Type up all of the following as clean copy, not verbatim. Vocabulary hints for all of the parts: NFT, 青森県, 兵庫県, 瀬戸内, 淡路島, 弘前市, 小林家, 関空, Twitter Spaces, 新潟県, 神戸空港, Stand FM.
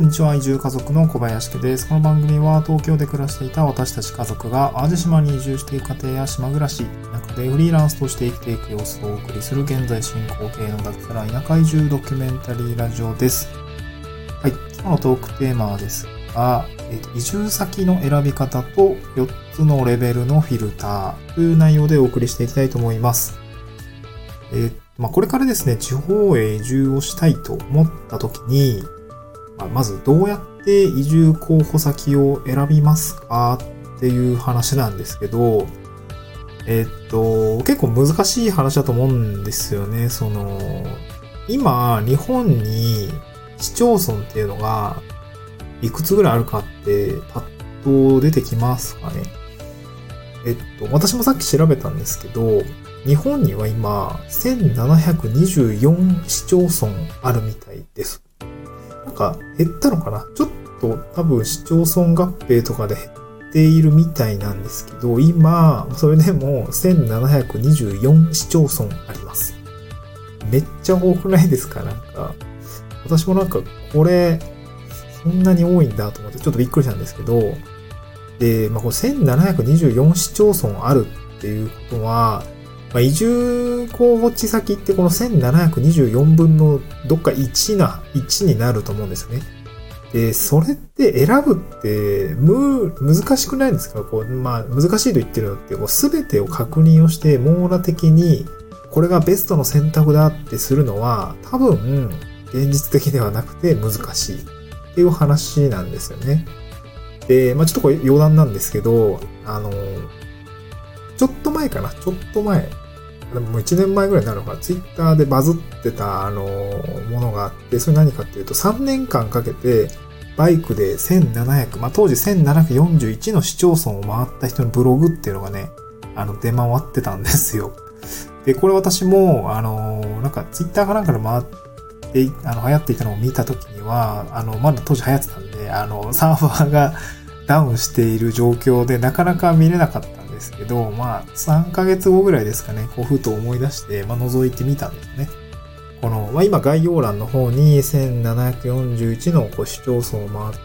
こんにちは、移住家族の小林家です。この番組は東京で暮らしていた私たち家族が淡路島に移住している家庭や島暮らし、田舎でフリーランスとして生きていく様子をお送りする現在進行形の脱サラ田舎移住ドキュメンタリーラジオです。はい、今日のトークテーマですが、移住先の選び方と4つのレベルのフィルターという内容でお送りしていきたいと思います。これからですね、地方へ移住をしたいと思った時に、まずどうやって移住候補先を選びますかっていう話なんですけど、結構難しい話だと思うんですよね。今日本に市町村っていうのがいくつぐらいあるかってパッと出てきますかね。私もさっき調べたんですけど、日本には今1724市町村あるみたいです。減ったのかな、ちょっと多分市町村合併とかで減っているみたいなんですけど、今それでも1724市町村あります。めっちゃ多くないですか？私もこれそんなに多いんだと思ってちょっとびっくりしたんですけど、で、これ1724市町村あるっていうことは、移住候補地先ってこの1724分のどっか1になると思うんですよね。で、それって選ぶって難しくないですか？難しいと言ってるのって、全てを確認をして網羅的にこれがベストの選択だってするのは多分現実的ではなくて難しいっていう話なんですよね。で、ちょっとこれ余談なんですけど、ちょっと前、でも1年前ぐらいになるのかな、ツイッターでバズってたものがあって、それ何かっていうと、3年間かけてバイクで1700、当時1741の市町村を回った人のブログっていうのがね、出回ってたんですよ。で、これ私もツイッターかなんかで回って流行っていたのを見た時には、まだ当時流行ってたんで、サーバーがダウンしている状況でなかなか見れなかったですけど、3ヶ月後ぐらいですかね、ふと思い出して、覗いてみたんですね。今概要欄の方に1741の市町村を回っ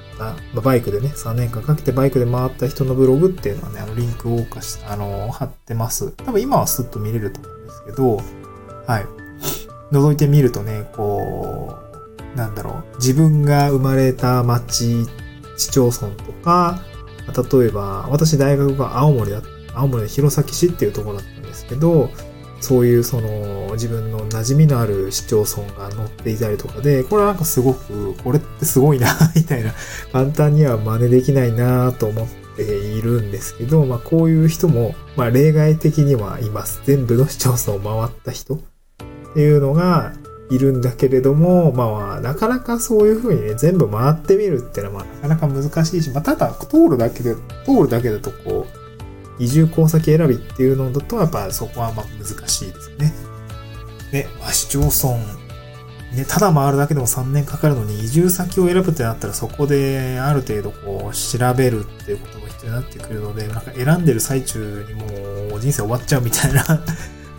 た、バイクでね、3年間かけてバイクで回った人のブログっていうのはね、リンクを貼ってます。多分今はスッと見れると思うんですけど、はい。覗いてみるとね、自分が生まれた町、市町村とか、例えば、私大学が青森の弘前市っていうところだったんですけど、そういう自分の馴染みのある市町村が載っていたりとかで、これはすごく、これってすごいなみたいな、簡単には真似できないなと思っているんですけど、こういう人も例外的にはいます。全部の市町村を回った人っていうのがいるんだけれども、なかなかそういう風にね、全部回ってみるっていうのはなかなか難しいし、ただ通るだけだと移住候補先選びっていうのだと、やっぱそこは難しいですね。で、市町村ね、ただ回るだけでも3年かかるのに、移住先を選ぶってなったら、そこである程度調べるっていうことも必要になってくるので、選んでる最中にもう人生終わっちゃうみたいな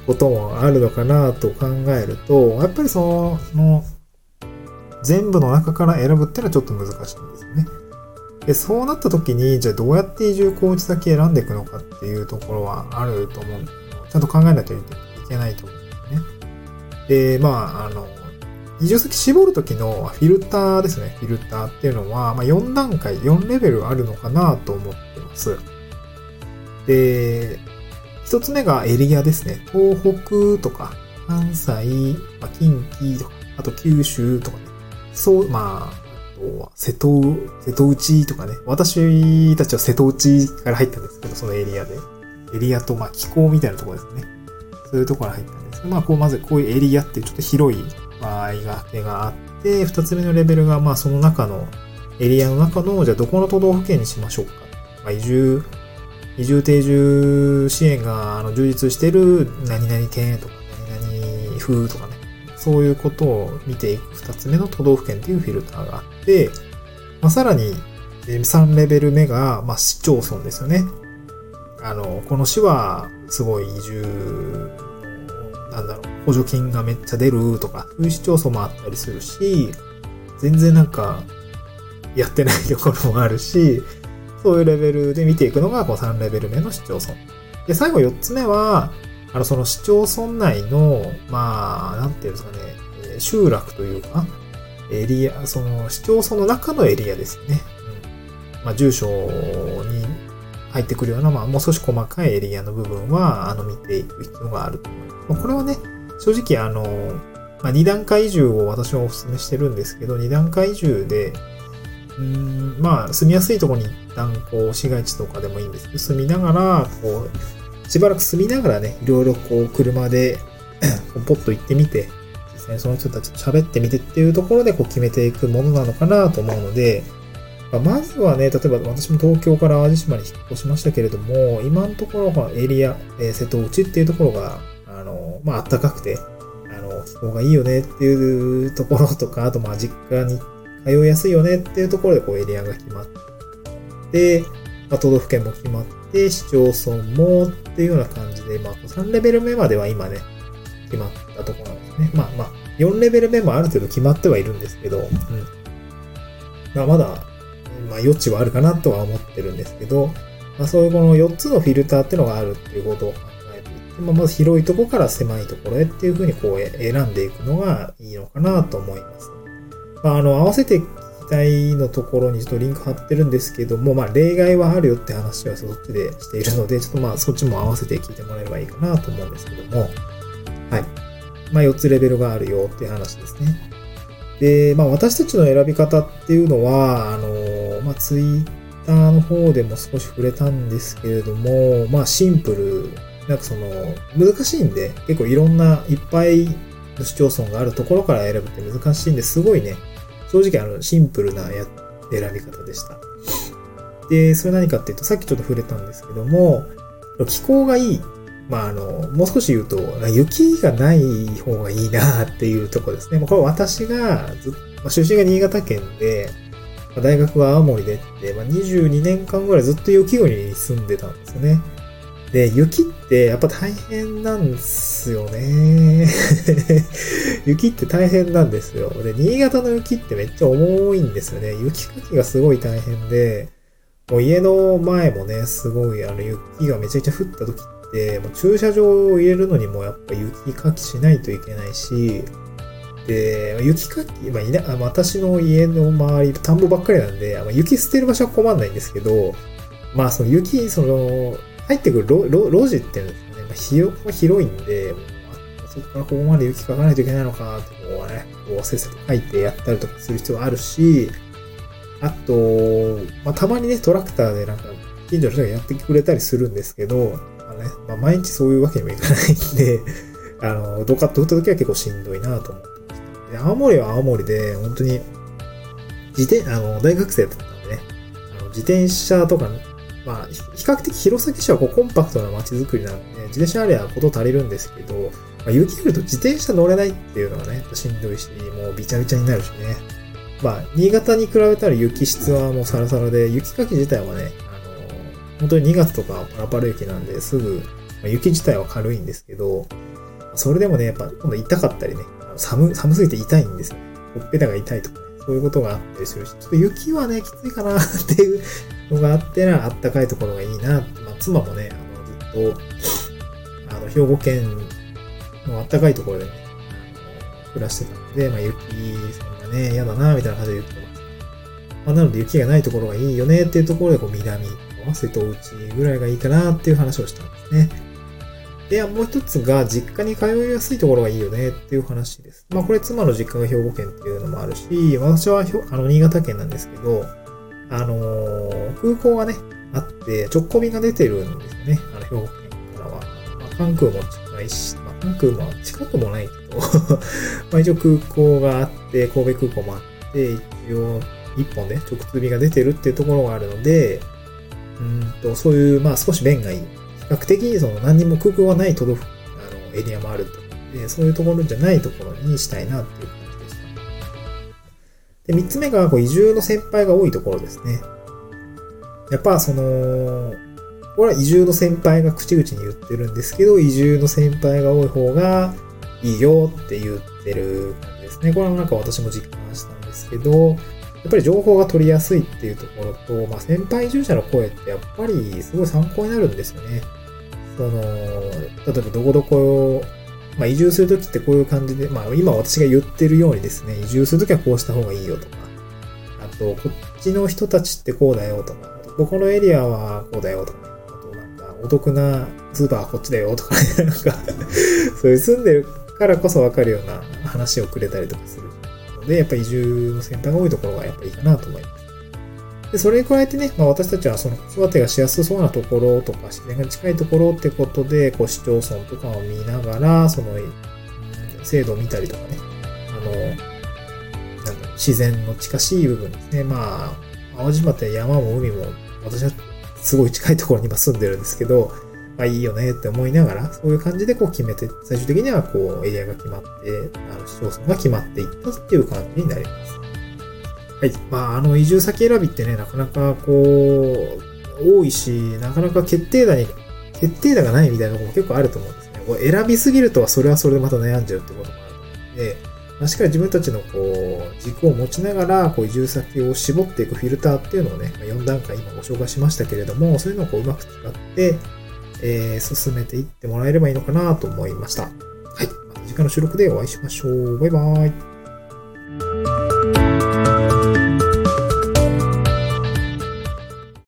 こともあるのかなと考えると、やっぱり全部の中から選ぶっていうのはちょっと難しいんですよね。で、そうなった時に、じゃあどうやって移住候補地先選んでいくのかっていうところはあると思うんですけど、ちゃんと考えないといけないと思うんですね。で、移住先絞る時のフィルターですね。フィルターっていうのは、4段階、4レベルあるのかなと思ってます。で、一つ目がエリアですね。東北とか、関西、近畿とか、あと九州とかね。そう、あとは瀬戸内とかね。私たちは瀬戸内から入ったんですけど、そのエリアで。エリアと、気候みたいなところですね。そういうところから入ったんですけど、まずこういうエリアってちょっと広い場合があって、二つ目のレベルが、その中の、エリアの中の、じゃあどこの都道府県にしましょうか。移住定住支援が充実している何々県とか何々風とかね、そういうことを見ていく2つ目の都道府県というフィルターがあって、さらに3レベル目が、市町村ですよね。この市はすごい移住、補助金がめっちゃ出るとか、そういう市町村もあったりするし、全然やってないところもあるし、そういうレベルで見ていくのがこう3レベル目の市町村で、最後4つ目はその市町村内のなんていうんですかね、集落というかエリア、その市町村の中のエリアですね、住所に入ってくるような、もう少し細かいエリアの部分は見ていく必要があると思います。これはね、正直2段階移住を私はお勧めしてるんですけど、2段階移住で住みやすいところに一旦こう市街地とかでもいいんですけど、住みながらこうしばらく住みながらね、いろいろこう車でポッと行ってみて、実際にその人たちと喋ってみてっていうところでこう決めていくものなのかなと思うので、まずはね、例えば私も東京から淡路島に引っ越しましたけれども、今のところはエリア、瀬戸内っていうところが暖かくて気候がいいよねっていうところとか、あと実家に通いやすいよねっていうところでこうエリアが決まって、都道府県も決まって市町村もっていうような感じで、3レベル目までは今ね決まったところなんですね。4レベル目もある程度決まってはいるんですけど、まだ余地はあるかなとは思ってるんですけど、そういうこの4つのフィルターっていうのがあるっていうことを考えていって、まず広いところから狭いところへっていうふうにこう選んでいくのがいいのかなと思います。合わせて期待のところにちょっとリンク貼ってるんですけども、例外はあるよって話はそっちでしているので、ちょっとそっちも合わせて聞いてもらえればいいかなと思うんですけども、はい。4つレベルがあるよっていう話ですね。で、私たちの選び方っていうのは、ツイッターの方でも少し触れたんですけれども、シンプル、難しいんで、結構いっぱいの市町村があるところから選ぶって難しいんで、すごいね、正直シンプルな選び方でした。で、それ何かっていうと、さっきちょっと触れたんですけども、気候がいい。もう少し言うと、雪がない方がいいなっていうところですね。これ私が出身が新潟県で、大学は青森でって、22年間ぐらいずっと雪国に住んでたんですよね。で、雪ってやっぱ大変なんですよね。雪って大変なんですよ。で、新潟の雪ってめっちゃ重いんですよね。雪かきがすごい大変で、もう家の前もね、すごい雪がめちゃくちゃ降った時って、駐車場を入れるのにもやっぱ雪かきしないといけないし、で、雪かき、私の家の周り、田んぼばっかりなんで、雪捨てる場所は困んないんですけど、その雪、入ってくる路地っていうんですよね。広いんで、そこからここまで雪かかないといけないのかってこうね、こうせっせと書いてやったりとかする必要あるし、あと、たまにね、トラクターで近所の人がやってくれたりするんですけど、毎日そういうわけにもいかないんで、ドカッと降った時は結構しんどいなと思ってました。で、青森は青森で、本当に、大学生だったんでね、自転車とか、比較的弘前市はこうコンパクトな街づくりなんで、自転車あればこと足りるんですけど、雪降ると自転車乗れないっていうのがね、しんどいし、もうびちゃびちゃになるしね。新潟に比べたら雪質はもうサラサラで、雪かき自体はね、本当に2月とかパラパラ雪なんで、すぐ、雪自体は軽いんですけど、それでもね、やっぱ今度痛かったりね、寒すぎて痛いんですよ。ほっぺたが痛いとか。そういうことがあったりするし、ちょっと雪はね、きついかなっていうのがあってな、あったかいところがいいな。妻もね、ずっと、兵庫県のあったかいところでね、暮らしてたんで、雪、そんなね、嫌だな、みたいな感じで言ってます。なので雪がないところがいいよねっていうところで、南の瀬戸内ぐらいがいいかなっていう話をしたんですね。で、もう一つが、実家に通いやすいところがいいよねっていう話です。これ妻の実家が兵庫県っていうのもあるし、私は新潟県なんですけど、空港がね、あって、直行便が出てるんですよね。兵庫県からは。関空も近いし、関空も近くもないけど、一応空港があって、神戸空港もあって、一応、一本で直通便が出てるっていうところがあるので、そういう、少し便がいい。比較的、何にも空港がないエリアもあるとで、そういうところじゃないところにしたいなっていう感じでした。で、三つ目が、移住の先輩が多いところですね。やっぱ、これは移住の先輩が口々に言ってるんですけど、移住の先輩が多い方がいいよって言ってる感じですね。これは私も実感したんですけど、やっぱり情報が取りやすいっていうところと、まあ、先輩移住者の声ってやっぱりすごい参考になるんですよね。例えばどこどこ、まあ、移住するときってこういう感じで、まあ、今私が言ってるようにですね、移住するときはこうした方がいいよとか、あとこっちの人たちってこうだよとか、ここのエリアはこうだよとか、あとなんかお得なスーパーはこっちだよとか、ね、なんかそういう住んでるからこそ分かるような話をくれたりとかするので、やっぱり移住の先輩が多いところがやっぱりいいかなと思います。でそれに加えてね、まあ、私たちはその子育てがしやすそうなところとか自然が近いところってことで、こう市町村とかを見ながらその制度を見たりとかね、なんか自然の近しい部分ですね。まあ淡路島って山も海も私はすごい近いところに今住んでるんですけど、まあいいよねって思いながら、そういう感じでこう決めて、最終的にはこうエリアが決まって、市町村が決まっていったっていう感じになります。はい。まあ移住先選びってね、なかなかこう、多いし、なかなか決定打がないみたいなところも結構あると思うんですね。こう選びすぎるとはそれはそれでまた悩んじゃうってこともあるので、しっかり自分たちのこう軸を持ちながらこう移住先を絞っていくフィルターっていうのをね、4段階今ご紹介しましたけれども、そういうのをこううまく使って、進めていってもらえればいいのかなと思いました。はい。また次回の収録でお会いしましょう。バイバーイ。